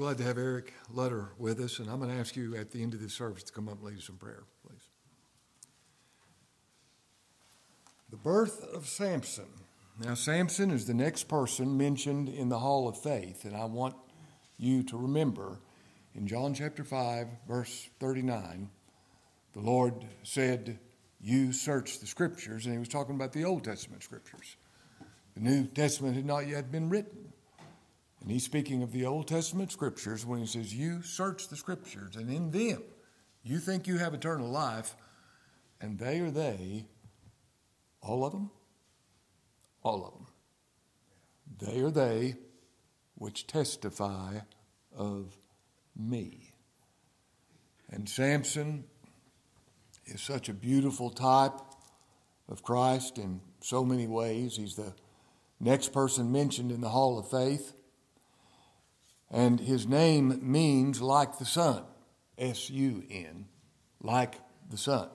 glad to have Eric Lutter with us, and I'm going to ask you at the end of this service to come up and lead us in prayer, please. The birth of Samson. Now, Samson is the next person mentioned in the Hall of Faith, and I want you to remember in John chapter 5, verse 39, the Lord said, "You search the Scriptures," and he was talking about the Old Testament Scriptures. The New Testament had not yet been written. And he's speaking of the Old Testament Scriptures when he says, "You search the Scriptures, and in them you think you have eternal life," and they, all of them, "they are they which testify of me." And Samson is such a beautiful type of Christ in so many ways. He's the next person mentioned in the Hall of Faith. And his name means "like the sun," S-U-N, like the sun.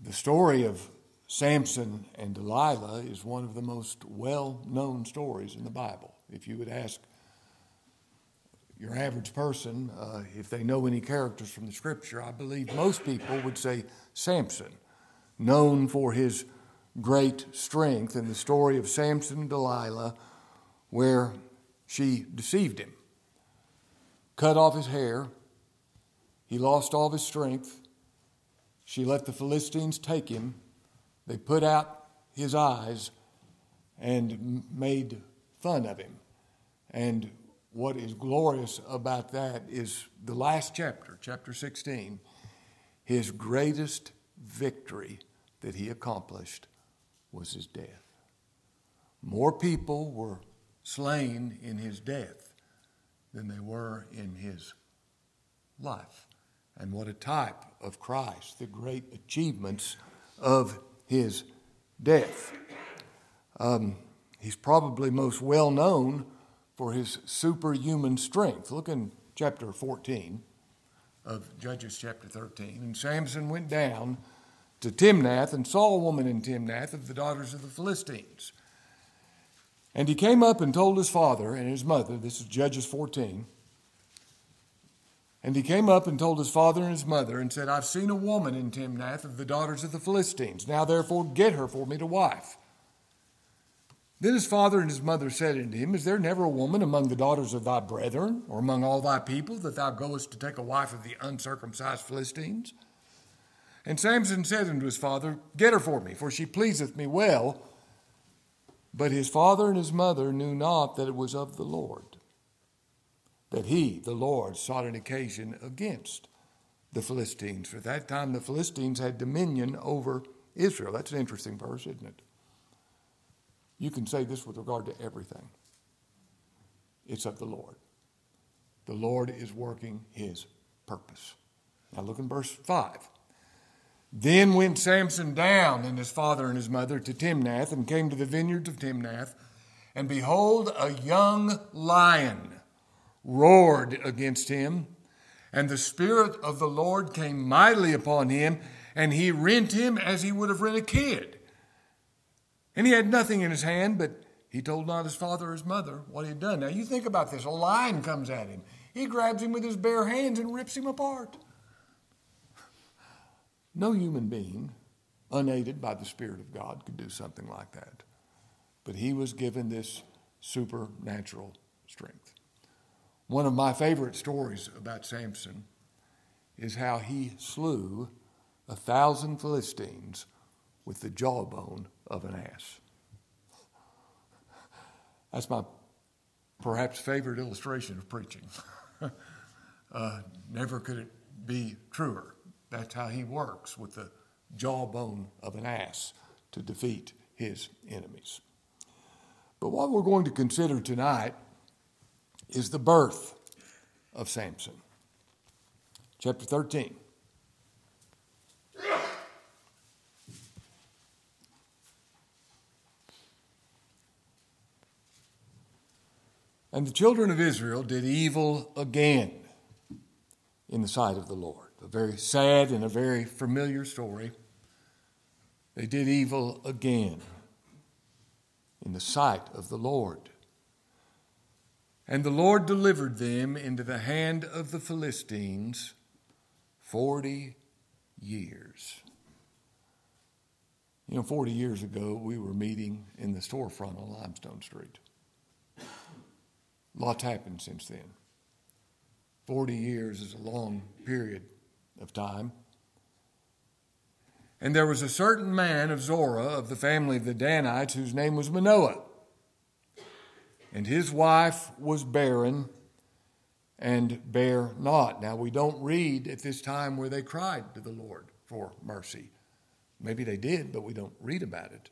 The story of Samson and Delilah is one of the most well-known stories in the Bible. If you would ask your average person if they know any characters from the Scripture, I believe most people would say Samson, known for his great strength, and the story of Samson and Delilah where she deceived him, cut off his hair. He lost all of his strength. She let the Philistines take him. They put out his eyes and made fun of him. And what is glorious about that is the last chapter, chapter 16, his greatest victory that he accomplished was his death. More people were slain in his death than they were in his life. And what a type of Christ, the great achievements of his death. He's probably most well known for his superhuman strength. Look in chapter 14 of Judges chapter 13. "And Samson went down to Timnath and saw a woman in Timnath of the daughters of the Philistines. And he came up and told his father and his mother," this is Judges 14, "and he came up and told his father and his mother and said, 'I've seen a woman in Timnath of the daughters of the Philistines. Now therefore get her for me to wife.' Then his father and his mother said unto him, 'Is there never a woman among the daughters of thy brethren, or among all thy people, that thou goest to take a wife of the uncircumcised Philistines?' And Samson said unto his father, 'Get her for me, for she pleaseth me well.' But his father and his mother knew not that it was of the Lord, that he, the Lord, sought an occasion against the Philistines. For at that time the Philistines had dominion over Israel." That's an interesting verse, isn't it? You can say this with regard to everything. It's of the Lord. The Lord is working his purpose. Now look in verse 5. "Then went Samson down and his father and his mother to Timnath, and came to the vineyards of Timnath. And behold, a young lion roared against him. And the Spirit of the Lord came mightily upon him, and he rent him as he would have rent a kid. And he had nothing in his hand, but he told not his father or his mother what he had done." Now you think about this. A lion comes at him. He grabs him with his bare hands and rips him apart. No human being, unaided by the Spirit of God, could do something like that. But he was given this supernatural strength. One of my favorite stories about Samson is how he slew 1,000 Philistines with the jawbone of an ass. That's my perhaps favorite illustration of preaching. Never could it be truer. That's how he works, with the jawbone of an ass to defeat his enemies. But what we're going to consider tonight is the birth of Samson. Chapter 13. "And the children of Israel did evil again in the sight of the Lord." A very sad and a very familiar story. They did evil again in the sight of the Lord. And the Lord delivered them into the hand of the Philistines 40 years. You know, 40 years ago, we were meeting in the storefront on Limestone Street. Lots happened since then. 40 years is a long period of time. And there was a certain man of Zorah of the family of the Danites whose name was Manoah. And his wife was barren and bare not. Now, we don't read at this time where they cried to the Lord for mercy. Maybe they did, but we don't read about it.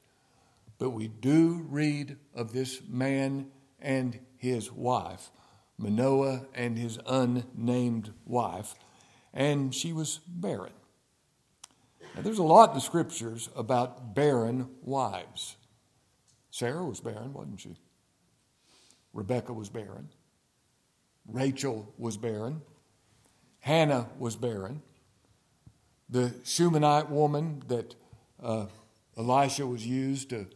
But we do read of this man and his wife, Manoah and his unnamed wife, and she was barren. Now, there's a lot in the scriptures about barren wives. Sarah was barren, wasn't she? Rebecca was barren. Rachel was barren. Hannah was barren. The Shunammite woman that Elisha was used to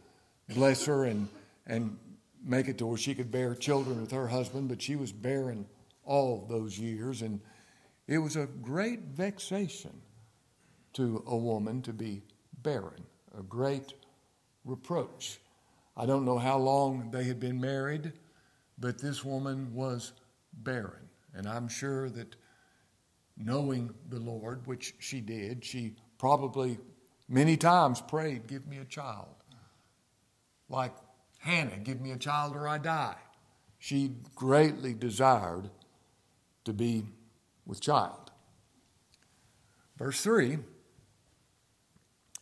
bless her and make it to where she could bear children with her husband, but she was barren all those years. And it was a great vexation to a woman to be barren, a great reproach. I don't know how long they had been married, but this woman was barren. And I'm sure that knowing the Lord, which she did, she probably many times prayed, give me a child. Like Hannah, give me a child or I die. She greatly desired to be with child. Verse 3,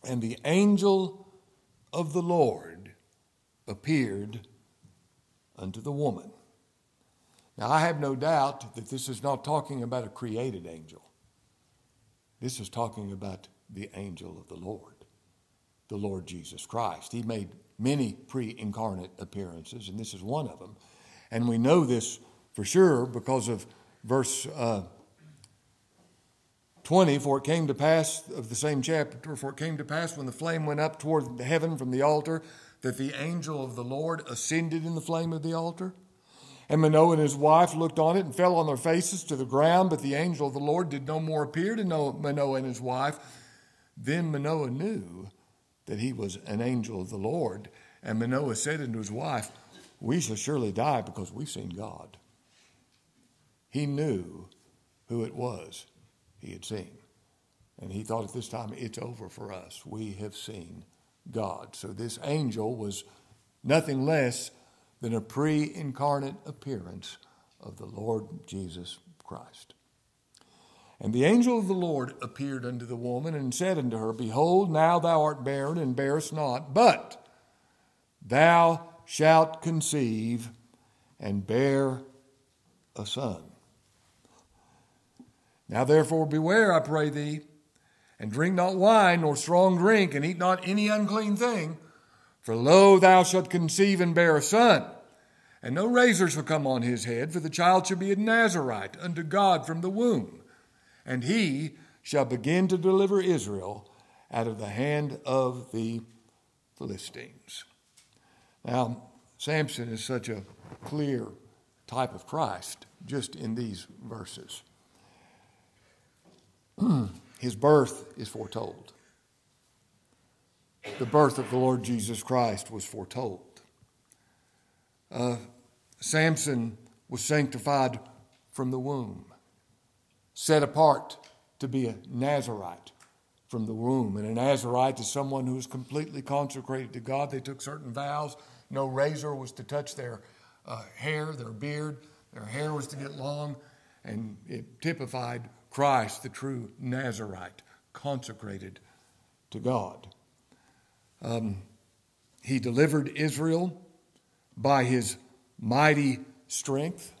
and the angel of the Lord appeared unto the woman. Now, I have no doubt that this is not talking about a created angel. This is talking about the angel of the Lord Jesus Christ. He made many pre-incarnate appearances, and this is one of them. And we know this for sure because of verse 20, for it came to pass when the flame went up toward heaven from the altar, that the angel of the Lord ascended in the flame of the altar. And Manoah and his wife looked on it and fell on their faces to the ground, but the angel of the Lord did no more appear to Manoah and his wife. Then Manoah knew that he was an angel of the Lord. And Manoah said unto his wife, we shall surely die because we've seen God. He knew who it was he had seen. And he thought at this time, it's over for us. We have seen God. So this angel was nothing less than a pre-incarnate appearance of the Lord Jesus Christ. And the angel of the Lord appeared unto the woman and said unto her, behold, now thou art barren and bearest not, but thou shalt conceive and bear a son. Now therefore beware, I pray thee, and drink not wine nor strong drink, and eat not any unclean thing. For lo, thou shalt conceive and bear a son, and no razor shall come on his head, for the child shall be a Nazarite unto God from the womb, and he shall begin to deliver Israel out of the hand of the Philistines. Now, Samson is such a clear type of Christ just in these verses. His birth is foretold. The birth of the Lord Jesus Christ was foretold. Samson was sanctified from the womb, set apart to be a Nazarite from the womb. And a Nazarite is someone who is completely consecrated to God. They took certain vows. No razor was to touch their hair, their beard. Their hair was to get long. And it typified Christ, the true Nazarite, consecrated to God. He delivered Israel by his mighty strength.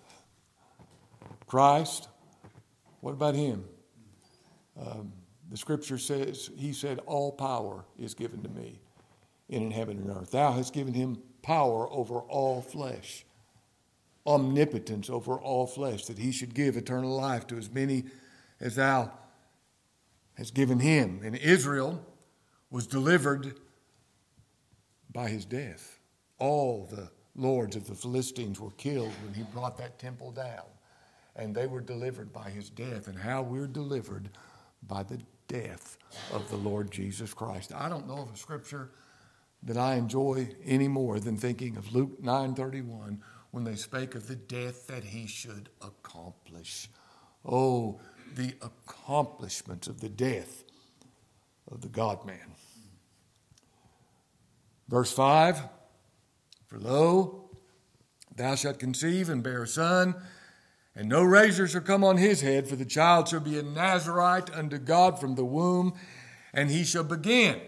Christ, what about him? The scripture says, he said, all power is given to me in heaven and earth. Thou hast given him power over all flesh, omnipotence over all flesh, that he should give eternal life to as many as thou hast given him. And Israel was delivered by his death. All the lords of the Philistines were killed when he brought that temple down. And they were delivered by his death, and how we're delivered by the death of the Lord Jesus Christ. I don't know of a scripture that I enjoy any more than thinking of Luke 9:31 when they spake of the death that he should accomplish. Oh, the accomplishments of the death of the God-man. Verse 5, for lo, thou shalt conceive and bear a son, and no razor shall come on his head, for the child shall be a Nazarite unto God from the womb, and he shall begin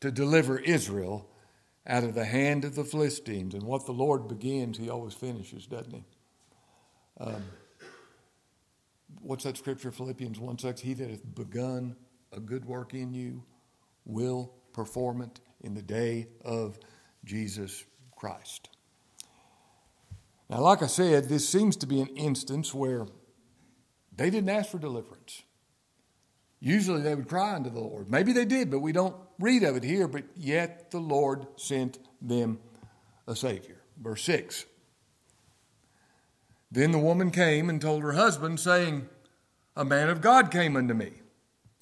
to deliver Israel out of the hand of the Philistines. And what the Lord begins, he always finishes, doesn't he? What's that scripture, Philippians 1:6? He that hath begun a good work in you will perform it in the day of Jesus Christ. Now, like I said, this seems to be an instance where they didn't ask for deliverance. Usually they would cry unto the Lord. Maybe they did, but we don't read of it here. But yet the Lord sent them a Savior. Verse 6. Then the woman came and told her husband, saying, a man of God came unto me.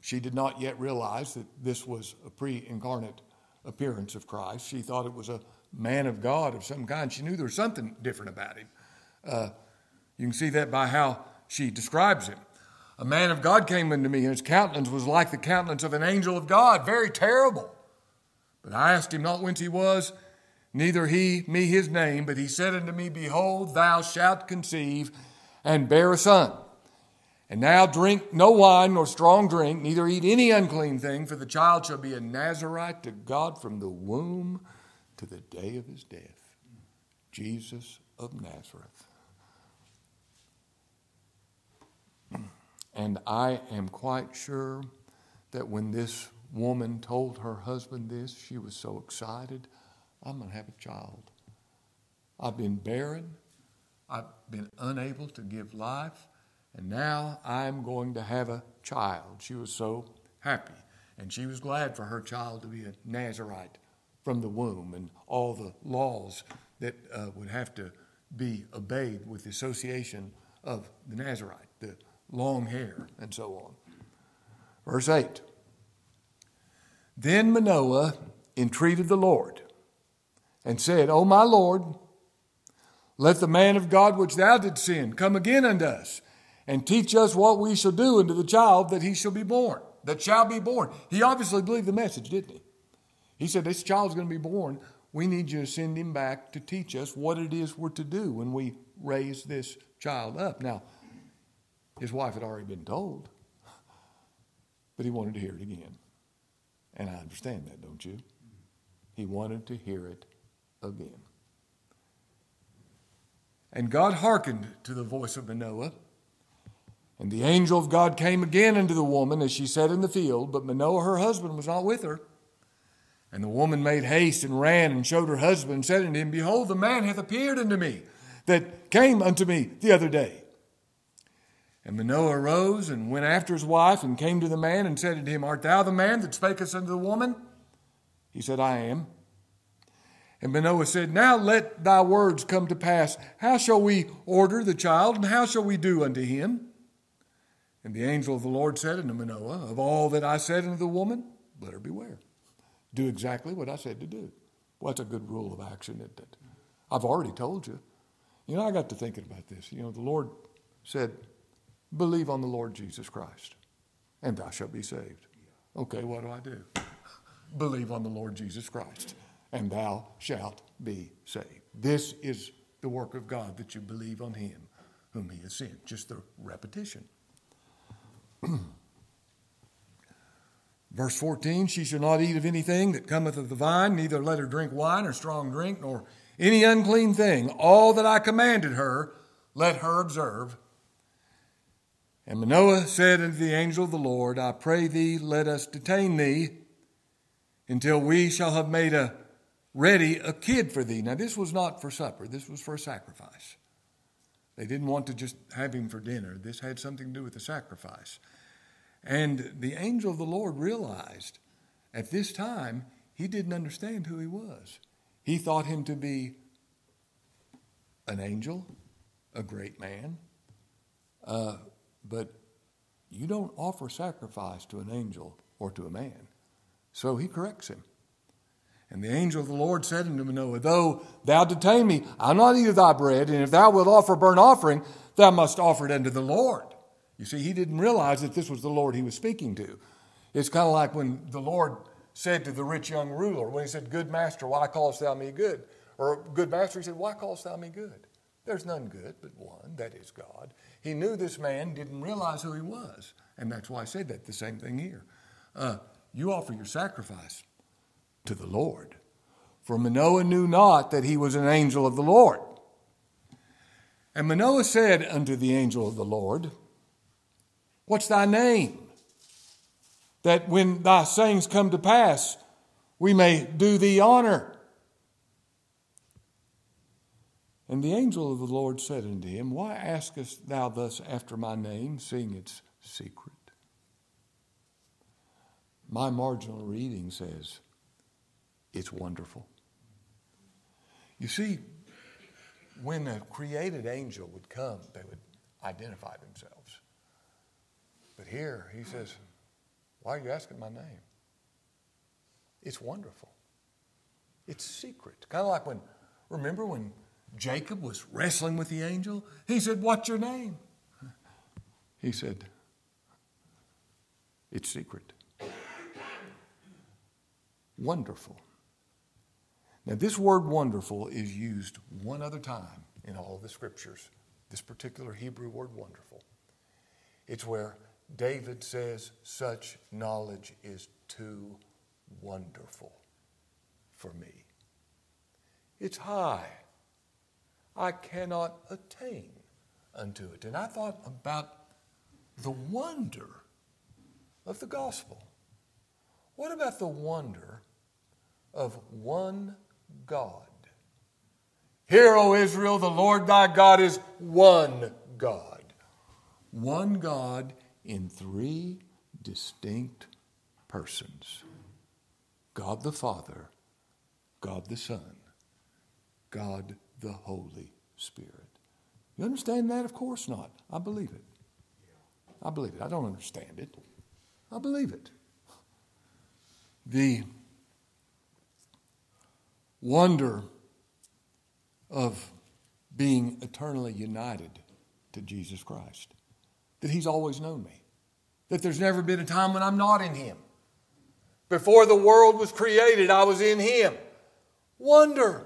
She did not yet realize that this was a pre-incarnate appearance of Christ. She thought it was a man of God of some kind. She knew there was something different about him. You can see that by how she describes him. A man of God came unto me, and his countenance was like the countenance of an angel of God, very terrible. But I asked him not whence he was, neither he me his name, but he said unto me, behold, thou shalt conceive and bear a son. And now drink no wine nor strong drink, neither eat any unclean thing, for the child shall be a Nazarite to God from the womb to the day of his death. Jesus of Nazareth. And I am quite sure that when this woman told her husband this, she was so excited. I'm going to have a child. I've been barren. I've been unable to give life. And now I'm going to have a child. She was so happy. And she was glad for her child to be a Nazarite from the womb, and all the laws that would have to be obeyed with the association of the Nazarite, the long hair, and so on. Verse 8. Then Manoah entreated the Lord and said, O my Lord, let the man of God which thou didst send come again unto us, and teach us what we shall do unto the child that he shall be born, that shall be born. He obviously believed the message, didn't he? He said, this child's going to be born. We need you to send him back to teach us what it is we're to do when we raise this child up. Now, his wife had already been told, but he wanted to hear it again. And I understand that, don't you? He wanted to hear it again. And God hearkened to the voice of Manoah. And the angel of God came again unto the woman as she sat in the field, but Manoah, her husband, was not with her. And the woman made haste and ran and showed her husband and said unto him, behold, the man hath appeared unto me that came unto me the other day. And Manoah arose and went after his wife and came to the man and said unto him, art thou the man that spakest unto the woman? He said, I am. And Manoah said, now let thy words come to pass. How shall we order the child, and how shall we do unto him? And the angel of the Lord said unto Manoah, of all that I said unto the woman, let her beware. Do exactly what I said to do. Well, that's a good rule of action, isn't it? I've already told you. You know, I got to thinking about this. You know, the Lord said, believe on the Lord Jesus Christ, and thou shalt be saved. Okay, what do I do? Believe on the Lord Jesus Christ, and thou shalt be saved. This is the work of God, that you believe on him whom he has sent. Just the repetition. Verse 14, she shall not eat of anything that cometh of the vine, neither let her drink wine or strong drink, nor any unclean thing. All that I commanded her, let her observe. And Manoah said unto the angel of the Lord, I pray thee, let us detain thee until we shall have made ready a kid for thee. Now, this was not for supper. This was for a sacrifice. They didn't want to just have him for dinner. This had something to do with the sacrifice. And the angel of the Lord realized at this time he didn't understand who he was. He thought him to be an angel, a great man, but you don't offer sacrifice to an angel or to a man. So he corrects him. And the angel of the Lord said unto Manoah, though thou detain me, I'll not eat of thy bread, and if thou wilt offer burnt offering, thou must offer it unto the Lord. You see, he didn't realize that this was the Lord he was speaking to. It's kind of like when the Lord said to the rich young ruler, when he said, good master, why callest thou me good? Or good master, he said, why callest thou me good? There's none good but one, that is God. He knew this man didn't realize who he was. And that's why I said that, the same thing here. You offer your sacrifice to the Lord. For Manoah knew not that he was an angel of the Lord. And Manoah said unto the angel of the Lord, what's thy name? That when thy sayings come to pass, we may do thee honor. And the angel of the Lord said unto him, why askest thou thus after my name, seeing it's secret? My marginal reading says, it's wonderful. You see, when a created angel would come, they would identify themselves. But here he says, why are you asking my name? It's wonderful. It's secret. Kind of like when, remember when Jacob was wrestling with the angel? He said, what's your name? He said, it's secret. Wonderful. Now, this word wonderful is used one other time in all the scriptures, this particular Hebrew word wonderful. It's where David says, such knowledge is too wonderful for me. It's high. I cannot attain unto it. And I thought about the wonder of the gospel. What about the wonder of one God? Hear, O Israel, the Lord thy God is one God. One God in three distinct persons. God the Father, God the Son, God the Holy Spirit. You understand that? Of course not. I believe it. I believe it. I don't understand it. I believe it. The wonder of being eternally united to Jesus Christ. That he's always known me. That there's never been a time when I'm not in him. Before the world was created, I was in him. Wonder.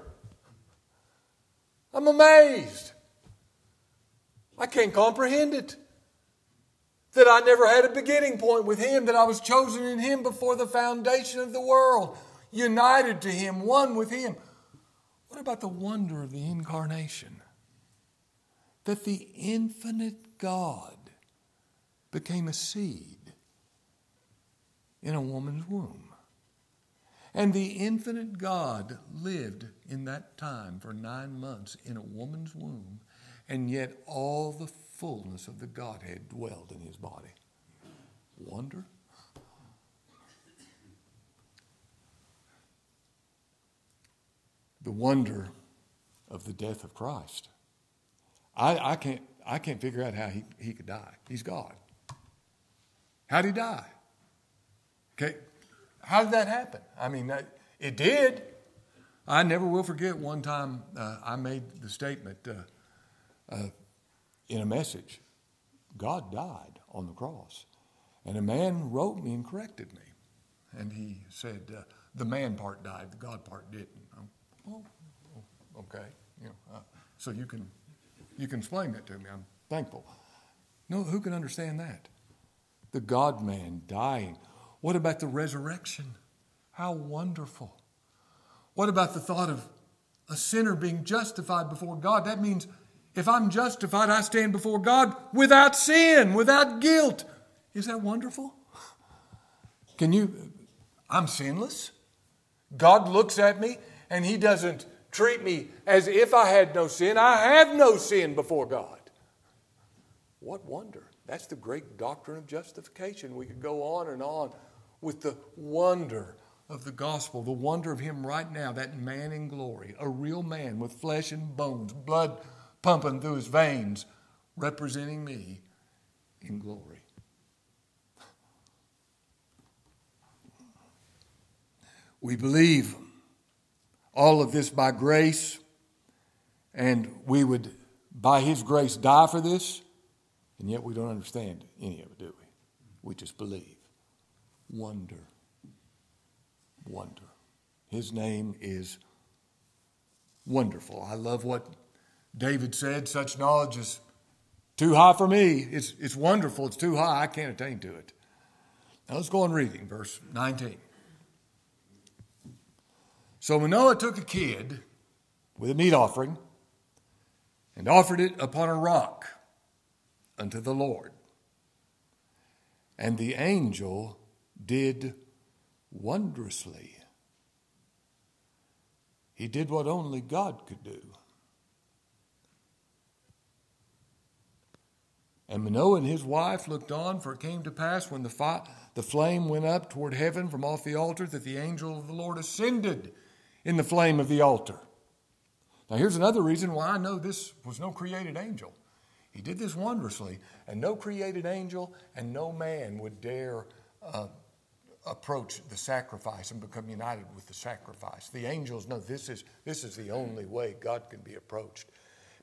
I'm amazed. I can't comprehend it. That I never had a beginning point with him. That I was chosen in him before the foundation of the world. United to him, one with him. What about the wonder of the incarnation? That the infinite God became a seed in a woman's womb. And the infinite God lived in that time for 9 months in a woman's womb, and yet all the fullness of the Godhead dwelled in his body. Wonder? The wonder of the death of Christ. I can't figure out how he could die. He's God. How'd he die? Okay. How did that happen? I mean, it did. I never will forget one time I made the statement in a message. God died on the cross. And a man wrote me and corrected me. And he said, the man part died, the God part didn't. I'm, oh, okay. You know, so you can explain that to me. I'm thankful. No, who can understand that? The God-man dying. What about the resurrection? How wonderful. What about the thought of a sinner being justified before God? That means if I'm justified, I stand before God without sin, without guilt. Is that wonderful? I'm sinless. God looks at me and he doesn't treat me as if I had no sin. I have no sin before God. What wonder. That's the great doctrine of justification. We could go on and on with the wonder of the gospel, the wonder of him right now, that man in glory, a real man with flesh and bones, blood pumping through his veins, representing me in glory. We believe all of this by grace, and we would, by his grace, die for this, and yet we don't understand any of it, do we? We just believe. Wonder. Wonder. His name is wonderful. I love what David said. Such knowledge is too high for me. It's wonderful. It's too high. I can't attain to it. Now let's go on reading verse 19. So Manoah took a kid with a meat offering and offered it upon a rock unto the Lord. And the angel did wondrously. He did what only God could do. And Manoah and his wife looked on, for it came to pass when the flame went up toward heaven from off the altar that the angel of the Lord ascended in the flame of the altar. Now here's another reason why I know this was no created angel. He did this wondrously, and no created angel and no man would dare approach the sacrifice and become united with the sacrifice. The angels know this is the only way God can be approached.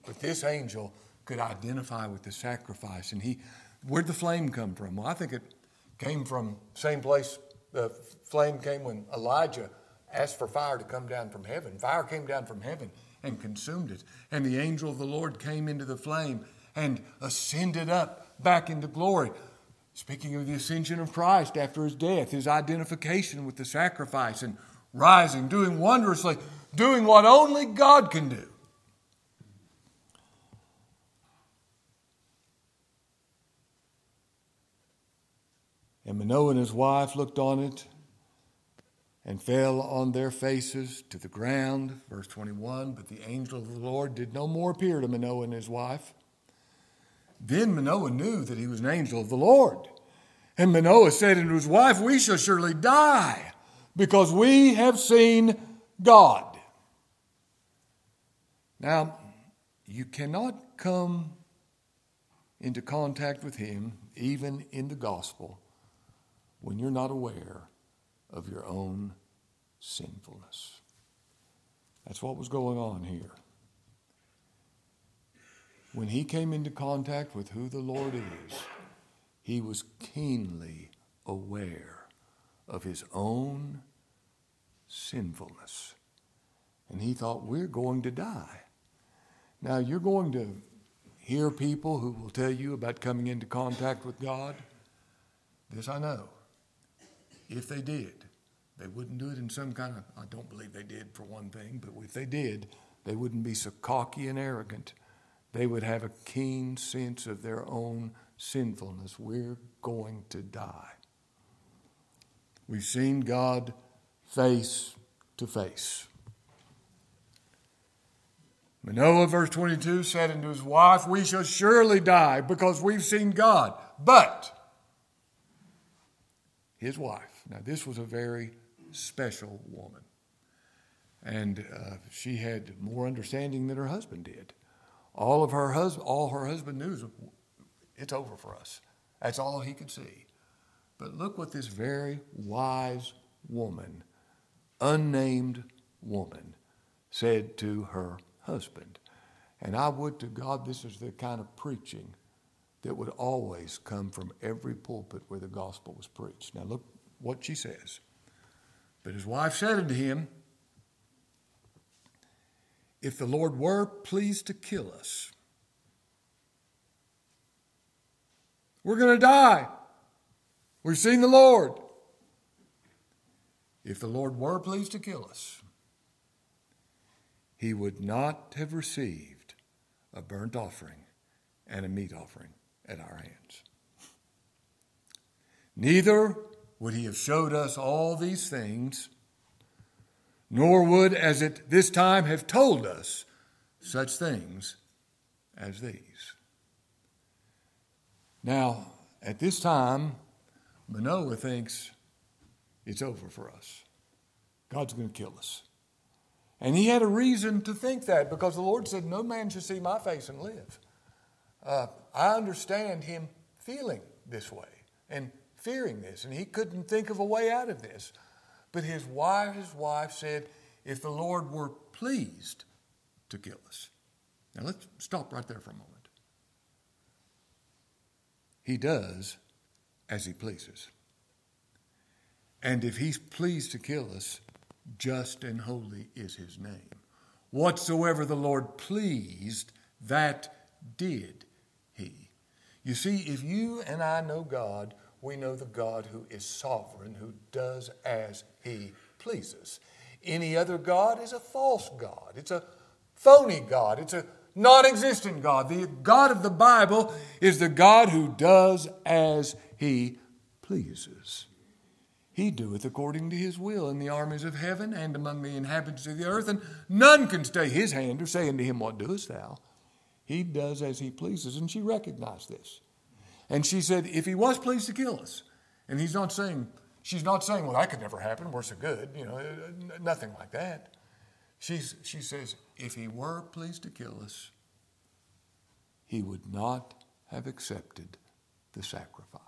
But this angel could identify with the sacrifice. And where'd the flame come from? Well, I think it came from the same place the flame came when Elijah asked for fire to come down from heaven. Fire came down from heaven and consumed it. And the angel of the Lord came into the flame and ascended up back into glory. Speaking of the ascension of Christ after his death, his identification with the sacrifice and rising, doing wondrously, doing what only God can do. And Manoah and his wife looked on it and fell on their faces to the ground. Verse 21, but the angel of the Lord did no more appear to Manoah and his wife. Then Manoah knew that he was an angel of the Lord. And Manoah said unto his wife, we shall surely die, because we have seen God. Now, you cannot come into contact with him, even in the gospel, when you're not aware of your own sinfulness. That's what was going on here. When he came into contact with who the Lord is, he was keenly aware of his own sinfulness. And he thought, we're going to die. Now, you're going to hear people who will tell you about coming into contact with God. This I know. If they did, they wouldn't do it in some kind of, I don't believe they did for one thing, but if they did, they wouldn't be so cocky and arrogant. They would have a keen sense of their own sinfulness. We're going to die. We've seen God face to face. Manoah, verse 22, said unto his wife, we shall surely die because we've seen God. But his wife, now this was a very special woman. And she had more understanding than her husband did. All her husband knew is it's over for us. That's all he could see. But look what this very wise woman, unnamed woman, said to her husband. And I would to God this is the kind of preaching that would always come from every pulpit where the gospel was preached. Now look what she says. But his wife said unto him, if the Lord were pleased to kill us, we're going to die. We've seen the Lord. If the Lord were pleased to kill us, he would not have received a burnt offering and a meat offering at our hands. Neither would he have showed us all these things, nor would as at this time have told us such things as these. Now, at this time, Manoah thinks it's over for us. God's going to kill us. And he had a reason to think that, because the Lord said, no man shall see my face and live. I understand him feeling this way and fearing this, and he couldn't think of a way out of this. But his wife said, if the Lord were pleased to kill us. Now let's stop right there for a moment. He does as he pleases. And if he's pleased to kill us, just and holy is his name. Whatsoever the Lord pleased, that did he. You see, if you and I know God, we know the God who is sovereign, who does as he pleases. Any other God is a false God. It's a phony God. It's a non-existent God. The God of the Bible is the God who does as he pleases. He doeth according to his will in the armies of heaven and among the inhabitants of the earth, and none can stay his hand or say unto him, what doest thou? He does as he pleases, and she recognized this. And she said, if he was pleased to kill us, and she's not saying, well, that could never happen, worse or good, nothing like that. She says, if he were pleased to kill us, he would not have accepted the sacrifice.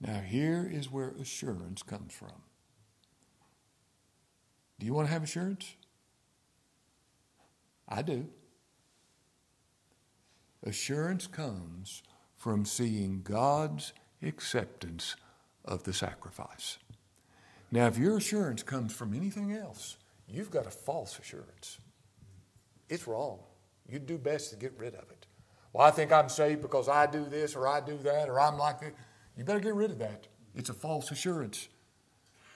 Now, here is where assurance comes from. Do you want to have assurance? I do. Assurance comes from seeing God's acceptance of the sacrifice. Now, if your assurance comes from anything else, you've got a false assurance. It's wrong. You'd do best to get rid of it. Well, I think I'm saved because I do this or I do that or I'm like this. You better get rid of that. It's a false assurance.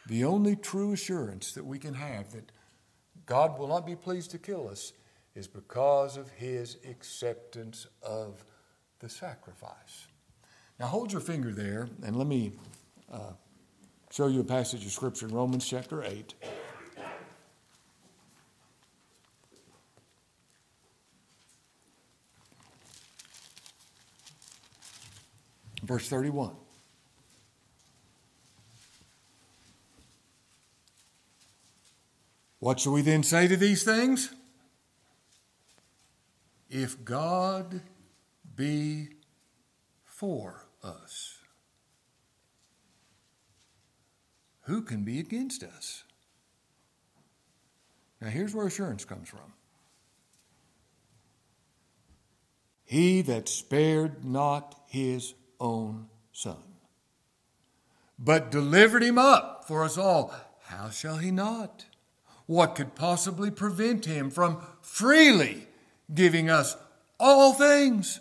The only true assurance that we can have that God will not be pleased to kill us is because of his acceptance of the sacrifice. Now hold your finger there and let me show you a passage of Scripture in Romans chapter 8. Verse 31. What shall we then say to these things? If God be for us, who can be against us? Now here's where assurance comes from. He that spared not his own son, but delivered him up for us all, how shall he not? What could possibly prevent him from freely giving us all things?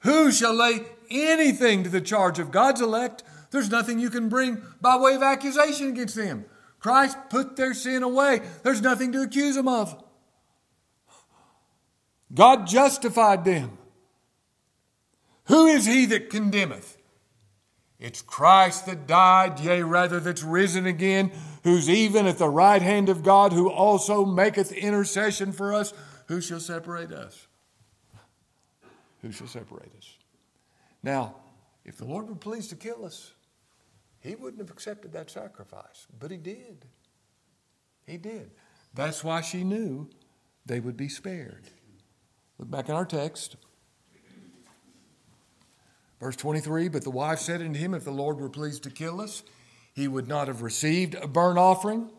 Who shall lay anything to the charge of God's elect? There's nothing you can bring by way of accusation against them. Christ put their sin away. There's nothing to accuse them of. God justified them. Who is he that condemneth? It's Christ that died, yea, rather that's risen again, who's even at the right hand of God, who also maketh intercession for us. Who shall separate us? Who shall separate us? Now, if the Lord were pleased to kill us, he wouldn't have accepted that sacrifice. But he did. He did. That's why she knew they would be spared. Look back in our text. Verse 23, but the wife said unto him, if the Lord were pleased to kill us, he would not have received a burnt offering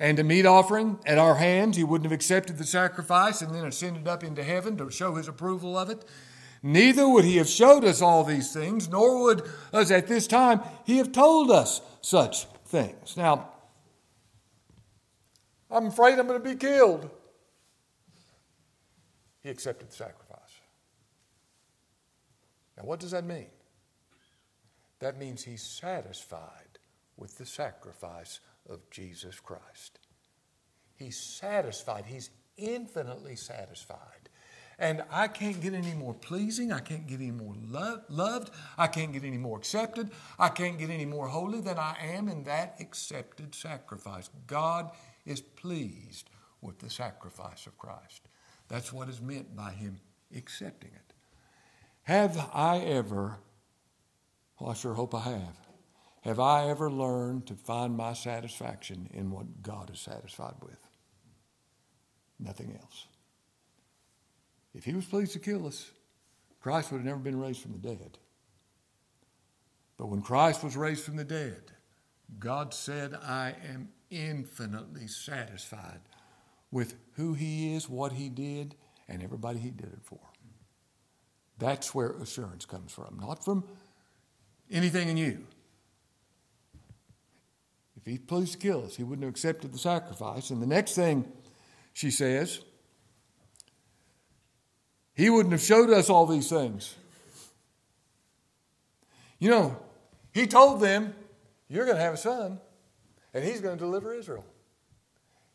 and a meat offering at our hands. He wouldn't have accepted the sacrifice and then ascended up into heaven to show his approval of it. Neither would he have showed us all these things, nor would us at this time he have told us such things. Now, I'm afraid I'm going to be killed. He accepted the sacrifice. Now, what does that mean? That means he's satisfied with the sacrifice of Jesus Christ. He's satisfied. He's infinitely satisfied. And I can't get any more pleasing. I can't get any more loved. I can't get any more accepted. I can't get any more holy than I am in that accepted sacrifice. God is pleased with the sacrifice of Christ. That's what is meant by him accepting it. Have I ever, well, I sure hope I have, have I ever learned to find my satisfaction in what God is satisfied with? Nothing else. If he was pleased to kill us, Christ would have never been raised from the dead. But when Christ was raised from the dead, God said, I am infinitely satisfied with who he is, what he did, and everybody he did it for. That's where assurance comes from, not from anything in you. If he pleased to kill us, he wouldn't have accepted the sacrifice. And the next thing she says, he wouldn't have showed us all these things. You know, he told them, you're going to have a son, and he's going to deliver Israel.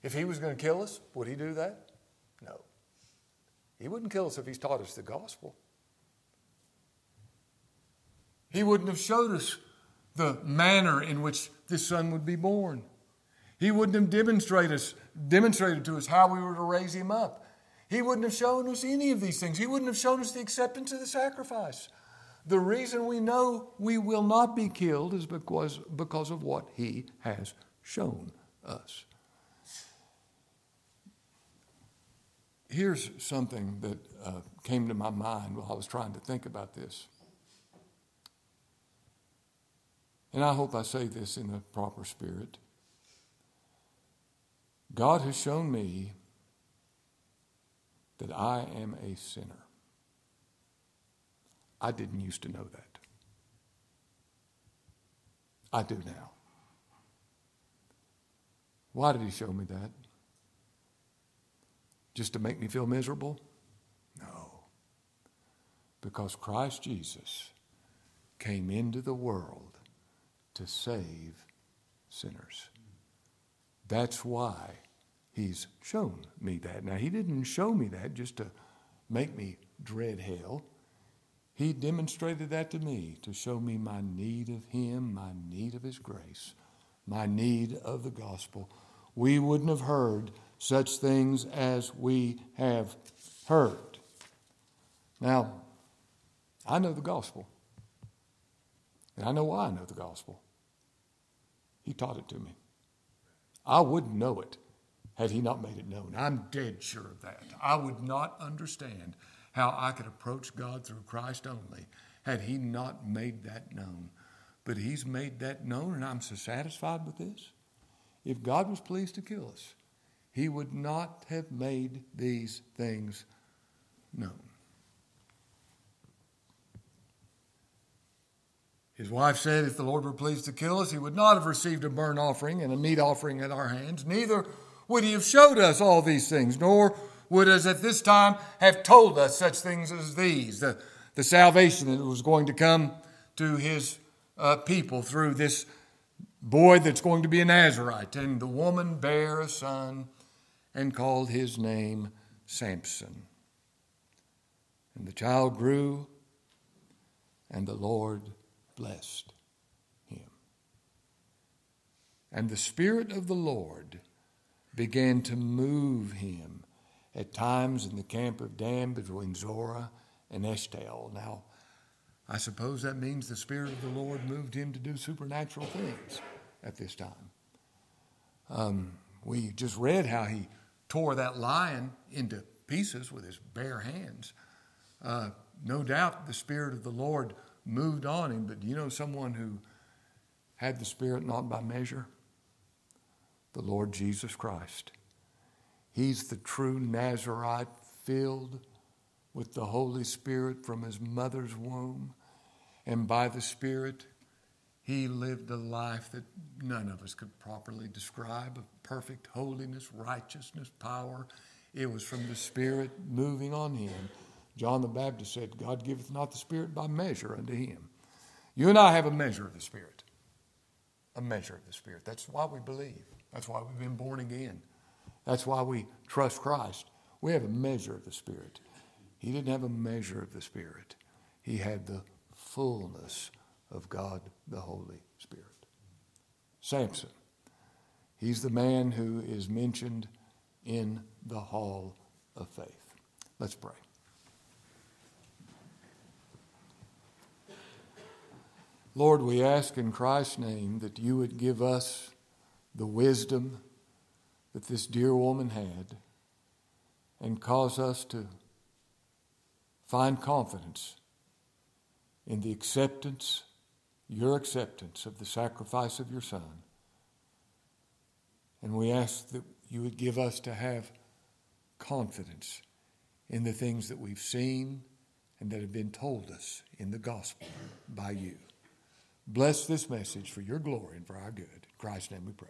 If he was going to kill us, would he do that? No. He wouldn't kill us if he's taught us the gospel. He wouldn't have showed us the manner in which this son would be born. He wouldn't have demonstrated to us how we were to raise him up. He wouldn't have shown us any of these things. He wouldn't have shown us the acceptance of the sacrifice. The reason we know we will not be killed is because of what he has shown us. Here's something that came to my mind while I was trying to think about this. And I hope I say this in the proper spirit. God has shown me that I am a sinner. I didn't used to know that. I do now. Why did he show me that? Just to make me feel miserable? No. Because Christ Jesus came into the world to save sinners. That's why he's shown me that. Now, he didn't show me that just to make me dread hell. He demonstrated that to me to show me my need of him, my need of his grace, my need of the gospel. We wouldn't have heard such things as we have heard. Now, I know the gospel. And I know why I know the gospel. He taught it to me. I wouldn't know it had he not made it known. I'm dead sure of that. I would not understand how I could approach God through Christ only had he not made that known. But he's made that known, and I'm so satisfied with this. If God was pleased to kill us, he would not have made these things known. His wife said, if the Lord were pleased to kill us, he would not have received a burnt offering and a meat offering at our hands. Neither would he have showed us all these things, nor would us at this time have told us such things as these, the salvation that was going to come to his people through this boy that's going to be a Nazarite. And the woman bare a son and called his name Samson. And the child grew, and the Lord blessed him. And the Spirit of the Lord began to move him at times in the camp of Dan between Zorah and Eshtel. Now, I suppose that means the Spirit of the Lord moved him to do supernatural things at this time. We just read how he tore that lion into pieces with his bare hands. No doubt the Spirit of the Lord moved on him, but do you know someone who had the Spirit not by measure? The Lord Jesus Christ. He's the true Nazarite filled with the Holy Spirit from his mother's womb. And by the Spirit, he lived a life that none of us could properly describe, of perfect holiness, righteousness, power. It was from the Spirit moving on him. John the Baptist said, God giveth not the Spirit by measure unto him. You and I have a measure of the Spirit. A measure of the Spirit. That's why we believe. That's why we've been born again. That's why we trust Christ. We have a measure of the Spirit. He didn't have a measure of the Spirit. He had the fullness of God, the Holy Spirit. Samson. He's the man who is mentioned in the hall of faith. Let's pray. Lord, we ask in Christ's name that you would give us the wisdom that this dear woman had and cause us to find confidence in the acceptance, your acceptance of the sacrifice of your Son. And we ask that you would give us to have confidence in the things that we've seen and that have been told us in the gospel by you. Bless this message for your glory and for our good. In Christ's name we pray.